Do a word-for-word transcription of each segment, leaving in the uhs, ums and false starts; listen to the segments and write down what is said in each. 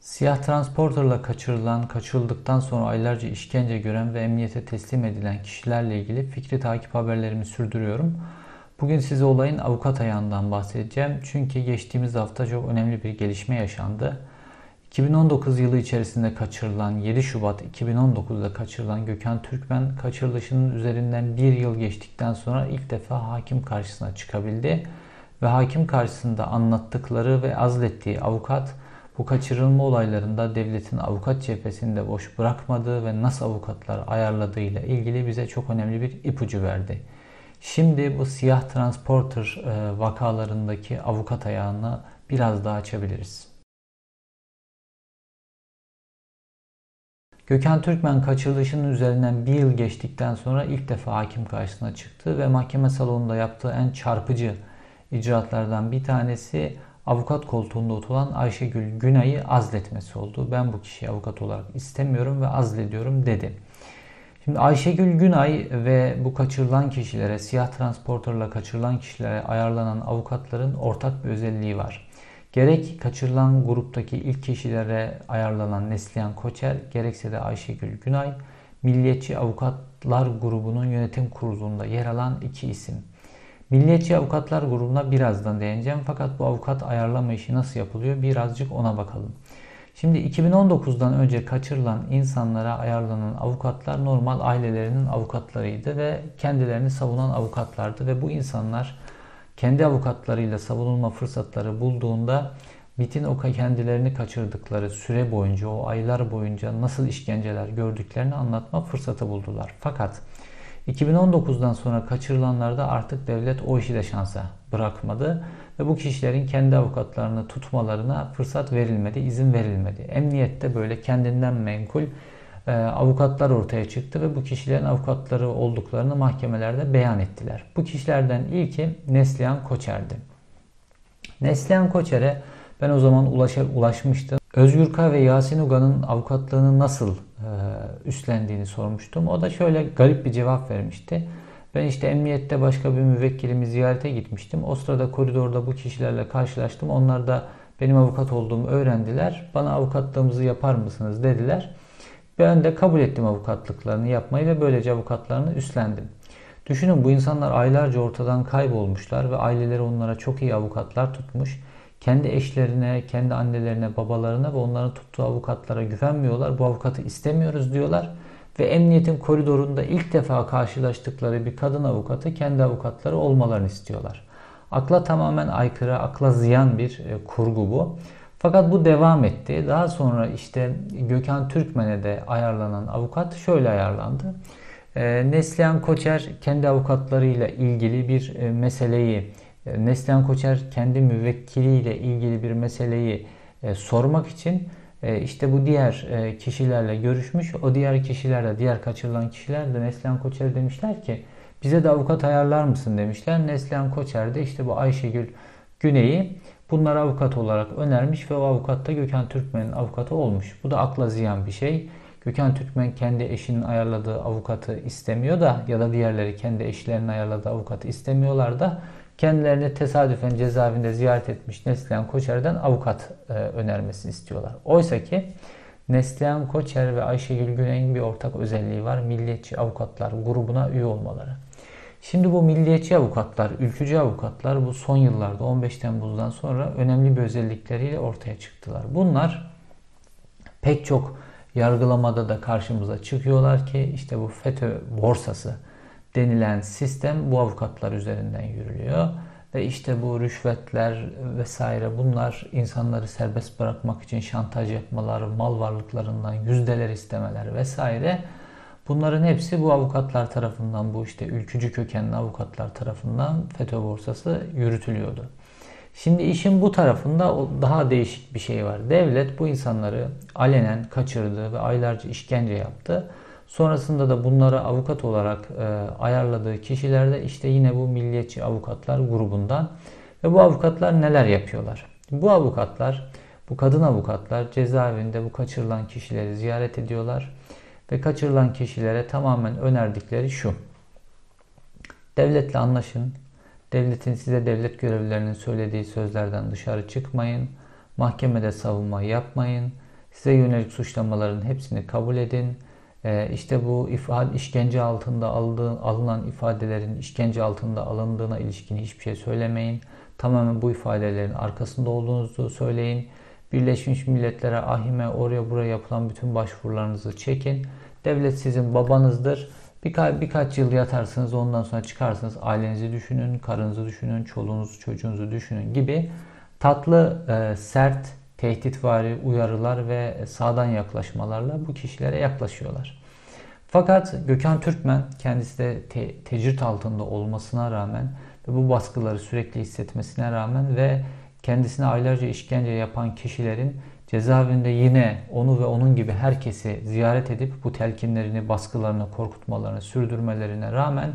Siyah transporterla kaçırılan, kaçırıldıktan sonra aylarca işkence gören ve emniyete teslim edilen kişilerle ilgili fikri takip haberlerimi sürdürüyorum. Bugün size olayın avukat ayağından bahsedeceğim. Çünkü geçtiğimiz hafta çok önemli bir gelişme yaşandı. iki bin on dokuz yılı içerisinde kaçırılan, yedi Şubat iki bin on dokuz'da kaçırılan Gökhan Türkmen, kaçırılışının üzerinden bir yıl geçtikten sonra ilk defa hakim karşısına çıkabildi. Ve hakim karşısında anlattıkları ve azlettiği avukat, bu kaçırılma olaylarında devletin avukat cephesini de boş bırakmadığı ve nasıl avukatlar ayarladığıyla ilgili bize çok önemli bir ipucu verdi. Şimdi bu siyah transporter vakalarındaki avukat ayağını biraz daha açabiliriz. Gökhan Türkmen kaçırılışının üzerinden bir yıl geçtikten sonra ilk defa hakim karşısına çıktı ve mahkeme salonunda yaptığı en çarpıcı icraatlardan bir tanesi avukat koltuğunda oturan Ayşegül Günay'ı azletmesi oldu. Ben bu kişiyi avukat olarak istemiyorum ve azlediyorum dedi. Şimdi Ayşegül Günay ve bu kaçırılan kişilere, siyah transporterla kaçırılan kişilere ayarlanan avukatların ortak bir özelliği var. Gerek kaçırılan gruptaki ilk kişilere ayarlanan Neslihan Koçer, gerekse de Ayşegül Günay, Milliyetçi Avukatlar Grubu'nun yönetim kurulunda yer alan iki isim. Milliyetçi Avukatlar Grubu'na birazdan değineceğim, fakat bu avukat ayarlama işi nasıl yapılıyor birazcık ona bakalım. Şimdi iki bin on dokuz'dan önce kaçırılan insanlara ayarlanan avukatlar normal ailelerinin avukatlarıydı ve kendilerini savunan avukatlardı ve bu insanlar kendi avukatlarıyla savunulma fırsatları bulduğunda MİT'in o kendilerini kaçırdıkları süre boyunca, o aylar boyunca nasıl işkenceler gördüklerini anlatma fırsatı buldular. Fakat iki bin on dokuz'dan sonra kaçırılanlarda artık devlet o işi de şansa bırakmadı ve bu kişilerin kendi avukatlarını tutmalarına fırsat verilmedi, izin verilmedi. Emniyette böyle kendinden menkul e, avukatlar ortaya çıktı ve bu kişilerin avukatları olduklarını mahkemelerde beyan ettiler. Bu kişilerden ilki Neslihan Koçer'di. Neslihan Koçer'e ben o zaman ulaşa, ulaşmıştım. Özgür K. ve Yasin Ugan'ın avukatlığını nasıl e, üstlendiğini sormuştum. O da şöyle garip bir cevap vermişti. Ben işte emniyette başka bir müvekkilimi ziyarete gitmiştim. O sırada koridorda bu kişilerle karşılaştım. Onlar da benim avukat olduğumu öğrendiler. Bana avukatlığımızı yapar mısınız dediler. Ben de kabul ettim avukatlıklarını yapmayı ve böylece avukatlarını üstlendim. Düşünün, bu insanlar aylarca ortadan kaybolmuşlar ve aileleri onlara çok iyi avukatlar tutmuş. Kendi eşlerine, kendi annelerine, babalarına ve onların tuttuğu avukatlara güvenmiyorlar. Bu avukatı istemiyoruz diyorlar. Ve emniyetin koridorunda ilk defa karşılaştıkları bir kadın avukatı kendi avukatları olmalarını istiyorlar. Akla tamamen aykırı, akla ziyan bir e, kurgu bu. Fakat bu devam etti. Daha sonra işte Gökhan Türkmen'e de ayarlanan avukat şöyle ayarlandı. E, Neslihan Koçer kendi avukatlarıyla ilgili bir e, meseleyi, e, Neslihan Koçer kendi müvekkiliyle ilgili bir meseleyi e, sormak için İşte bu diğer kişilerle görüşmüş. O diğer kişiler de, diğer kaçırılan kişiler de Neslihan Koçer demişler ki bize de avukat ayarlar mısın demişler. Neslihan Koçer de işte bu Ayşegül Güney'i bunlara avukat olarak önermiş ve o avukat da Gökhan Türkmen'in avukatı olmuş. Bu da akla ziyan bir şey. Gökhan Türkmen kendi eşinin ayarladığı avukatı istemiyor da ya da diğerleri kendi eşlerinin ayarladığı avukatı istemiyorlar da kendilerine tesadüfen cezaevinde ziyaret etmiş Neslihan Koçer'den avukat e, önermesini istiyorlar. Oysa ki Neslihan Koçer ve Ayşegül Güney'in bir ortak özelliği var. Milliyetçi Avukatlar Grubu'na üye olmaları. Şimdi bu milliyetçi avukatlar, ülkücü avukatlar bu son yıllarda on beş Temmuz'dan sonra önemli bir özellikleriyle ortaya çıktılar. Bunlar pek çok yargılamada da karşımıza çıkıyorlar ki işte bu FETÖ borsası denilen sistem bu avukatlar üzerinden yürülüyor. Ve işte bu rüşvetler vesaire, bunlar insanları serbest bırakmak için şantaj yapmaları, mal varlıklarından yüzdeler istemeler vesaire. Bunların hepsi bu avukatlar tarafından, bu işte ülkücü kökenli avukatlar tarafından FETÖ borsası yürütülüyordu. Şimdi işin bu tarafında daha değişik bir şey var. Devlet bu insanları alenen kaçırdı ve aylarca işkence yaptı. Sonrasında da bunları avukat olarak e, ayarladığı kişilerde işte yine bu milliyetçi avukatlar grubundan. Ve bu avukatlar neler yapıyorlar? Bu avukatlar, bu kadın avukatlar cezaevinde bu kaçırılan kişileri ziyaret ediyorlar. Ve kaçırılan kişilere tamamen önerdikleri şu. Devletle anlaşın. Devletin size, devlet görevlilerinin söylediği sözlerden dışarı çıkmayın. Mahkemede savunma yapmayın. Size yönelik suçlamaların hepsini kabul edin. E, işte bu ifade, işkence altında aldığı, alınan ifadelerin işkence altında alındığına ilişkin hiçbir şey söylemeyin. Tamamen bu ifadelerin arkasında olduğunuzu söyleyin. Birleşmiş Milletler'e, A İ H M'e, oraya buraya yapılan bütün başvurularınızı çekin. Devlet sizin babanızdır. Birka, birkaç yıl yatarsınız, ondan sonra çıkarsınız. Ailenizi düşünün, karınızı düşünün, çoluğunuzu, çocuğunuzu düşünün gibi tatlı, e, sert, tehditvari uyarılar ve sağdan yaklaşmalarla bu kişilere yaklaşıyorlar. Fakat Gökhan Türkmen kendisi de te- tecrit altında olmasına rağmen ve bu baskıları sürekli hissetmesine rağmen ve kendisine aylarca işkence yapan kişilerin cezaevinde yine onu ve onun gibi herkesi ziyaret edip bu telkinlerini, baskılarını, korkutmalarını sürdürmelerine rağmen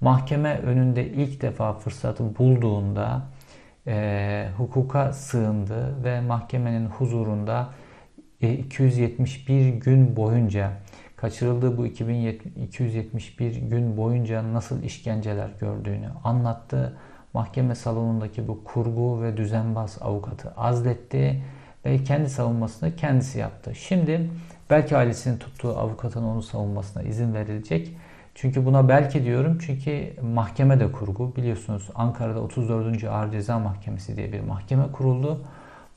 mahkeme önünde ilk defa fırsatı bulduğunda e, hukuka sığındı ve mahkemenin huzurunda e, iki yüz yetmiş bir gün boyunca kaçırıldığı bu iki bin yetmiş, iki yüz yetmiş bir gün boyunca nasıl işkenceler gördüğünü anlattı. Mahkeme salonundaki bu kurgu ve düzenbaz avukatı azletti ve kendi savunmasını kendisi yaptı. Şimdi belki ailesinin tuttuğu avukatın onun savunmasına izin verilecek. Çünkü buna belki diyorum, çünkü mahkeme de kurgu. Biliyorsunuz Ankara'da otuz dördüncü Ağır Ceza Mahkemesi diye bir mahkeme kuruldu.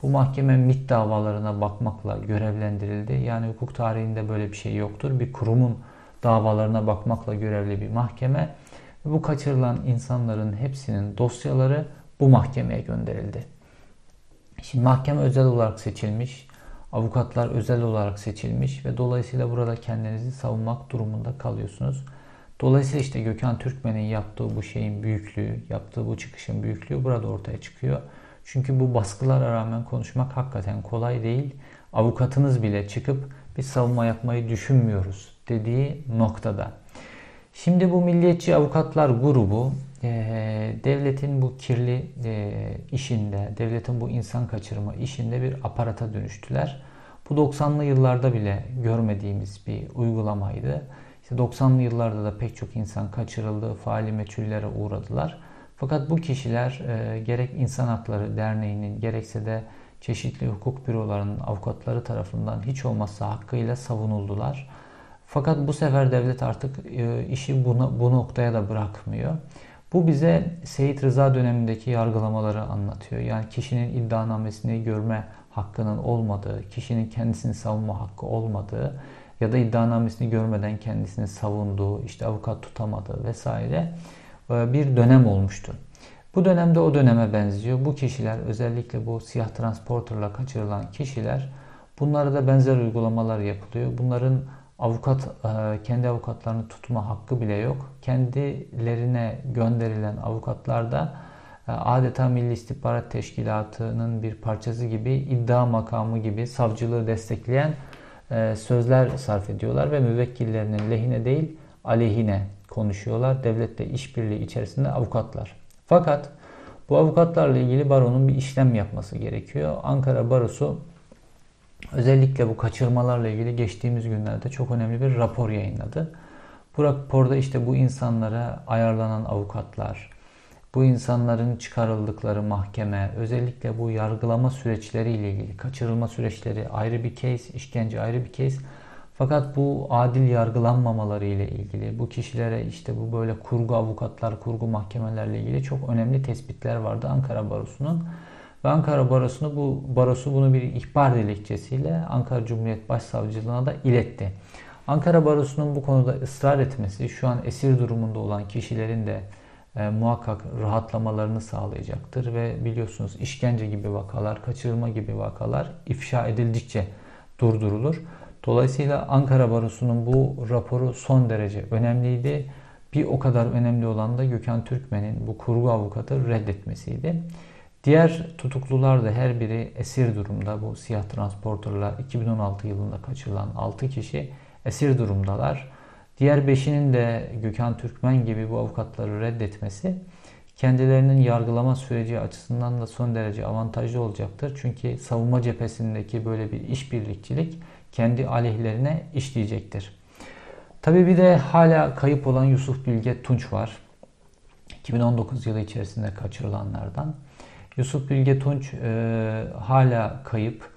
Bu mahkeme MİT davalarına bakmakla görevlendirildi. Yani hukuk tarihinde böyle bir şey yoktur. Bir kurumun davalarına bakmakla görevli bir mahkeme. Bu kaçırılan insanların hepsinin dosyaları bu mahkemeye gönderildi. Şimdi mahkeme özel olarak seçilmiş, avukatlar özel olarak seçilmiş ve dolayısıyla burada kendinizi savunmak durumunda kalıyorsunuz. Dolayısıyla işte Gökhan Türkmen'in yaptığı bu şeyin büyüklüğü, yaptığı bu çıkışın büyüklüğü burada ortaya çıkıyor. Çünkü bu baskılara rağmen konuşmak hakikaten kolay değil. Avukatınız bile çıkıp biz savunma yapmayı düşünmüyoruz dediği noktada. Şimdi bu Milliyetçi Avukatlar Grubu e, devletin bu kirli e, işinde, devletin bu insan kaçırma işinde bir aparata dönüştüler. Bu doksanlı yıllarda bile görmediğimiz bir uygulamaydı. İşte doksanlı yıllarda da pek çok insan kaçırıldı, faili meçhullere uğradılar. Fakat bu kişiler e, gerek İnsan Hakları Derneği'nin gerekse de çeşitli hukuk bürolarının avukatları tarafından hiç olmazsa hakkıyla savunuldular. Fakat bu sefer devlet artık işi buna, bu noktaya da bırakmıyor. Bu bize Seyit Rıza dönemindeki yargılamaları anlatıyor. Yani kişinin iddianamesini görme hakkının olmadığı, kişinin kendisini savunma hakkı olmadığı ya da iddianamesini görmeden kendisini savunduğu, işte avukat tutamadığı vesaire bir dönem olmuştu. Bu dönemde o döneme benziyor. Bu kişiler, özellikle bu siyah transporterla kaçırılan kişiler, bunlara da benzer uygulamalar yapılıyor. Bunların avukat, kendi avukatlarını tutma hakkı bile yok. Kendilerine gönderilen avukatlar da adeta Milli İstihbarat Teşkilatı'nın bir parçası gibi, iddia makamı gibi savcılığı destekleyen sözler sarf ediyorlar ve müvekkillerinin lehine değil, aleyhine konuşuyorlar. Devletle işbirliği içerisinde avukatlar. Fakat bu avukatlarla ilgili baronun bir işlem yapması gerekiyor. Ankara Barosu özellikle bu kaçırmalarla ilgili geçtiğimiz günlerde çok önemli bir rapor yayınladı. Bu raporda işte bu insanlara ayarlanan avukatlar, bu insanların çıkarıldıkları mahkeme, özellikle bu yargılama süreçleriyle ilgili, kaçırılma süreçleri ayrı bir case, işkence ayrı bir case. Fakat bu adil yargılanmamaları ile ilgili, bu kişilere işte bu böyle kurgu avukatlar, kurgu mahkemelerle ilgili çok önemli tespitler vardı Ankara Barosu'nun. Ve Ankara Barosu'nu bu Barosu bunu bir ihbar dilekçesiyle Ankara Cumhuriyet Başsavcılığına da iletti. Ankara Barosu'nun bu konuda ısrar etmesi şu an esir durumunda olan kişilerin de e, muhakkak rahatlamalarını sağlayacaktır ve biliyorsunuz işkence gibi vakalar, kaçırılma gibi vakalar ifşa edildikçe durdurulur. Dolayısıyla Ankara Barosu'nun bu raporu son derece önemliydi. Bir o kadar önemli olan da Gökhan Türkmen'in bu kurgu avukatı reddetmesiydi. Diğer tutuklular da her biri esir durumda. Bu siyah transporterla iki bin on altı yılında kaçırılan altı kişi esir durumdalar. Diğer beşinin de Gökhan Türkmen gibi bu avukatları reddetmesi kendilerinin yargılama süreci açısından da son derece avantajlı olacaktır. Çünkü savunma cephesindeki böyle bir işbirlikçilik kendi aleyhlerine işleyecektir. Tabii bir de hala kayıp olan Yusuf Bilge Tunç var. iki bin on dokuz yılı içerisinde kaçırılanlardan. Yusuf Bilge Tunç e, hala kayıp.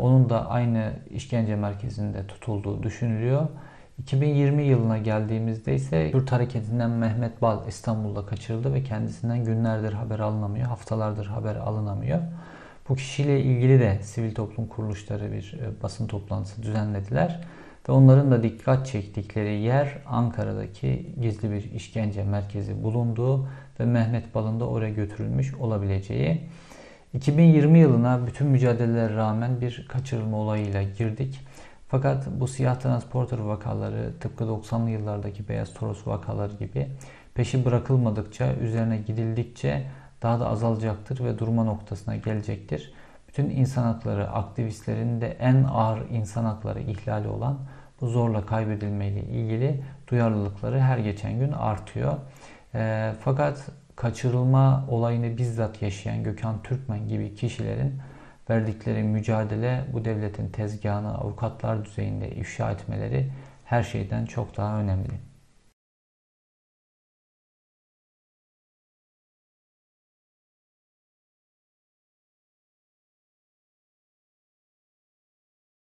Onun da aynı işkence merkezinde tutulduğu düşünülüyor. iki bin yirmi yılına geldiğimizde ise Kürt Hareketi'nden Mehmet Bal İstanbul'da kaçırıldı ve kendisinden günlerdir haber alınamıyor, haftalardır haber alınamıyor. Bu kişiyle ilgili de sivil toplum kuruluşları bir basın toplantısı düzenlediler. Ve onların da dikkat çektikleri yer Ankara'daki gizli bir işkence merkezi bulunduğu ve Mehmet Bal'ın da oraya götürülmüş olabileceği. iki bin yirmi yılına bütün mücadelelere rağmen bir kaçırılma olayıyla girdik. Fakat bu siyah transporter vakaları tıpkı doksanlı yıllardaki beyaz toros vakaları gibi peşi bırakılmadıkça, üzerine gidildikçe daha da azalacaktır ve durma noktasına gelecektir. Bütün insan hakları aktivistlerin de en ağır insan hakları ihlali olan bu zorla kaybedilmeyle ilgili duyarlılıkları her geçen gün artıyor. E, fakat kaçırılma olayını bizzat yaşayan Gökhan Türkmen gibi kişilerin verdikleri mücadele, bu devletin tezgahını avukatlar düzeyinde ifşa etmeleri her şeyden çok daha önemli.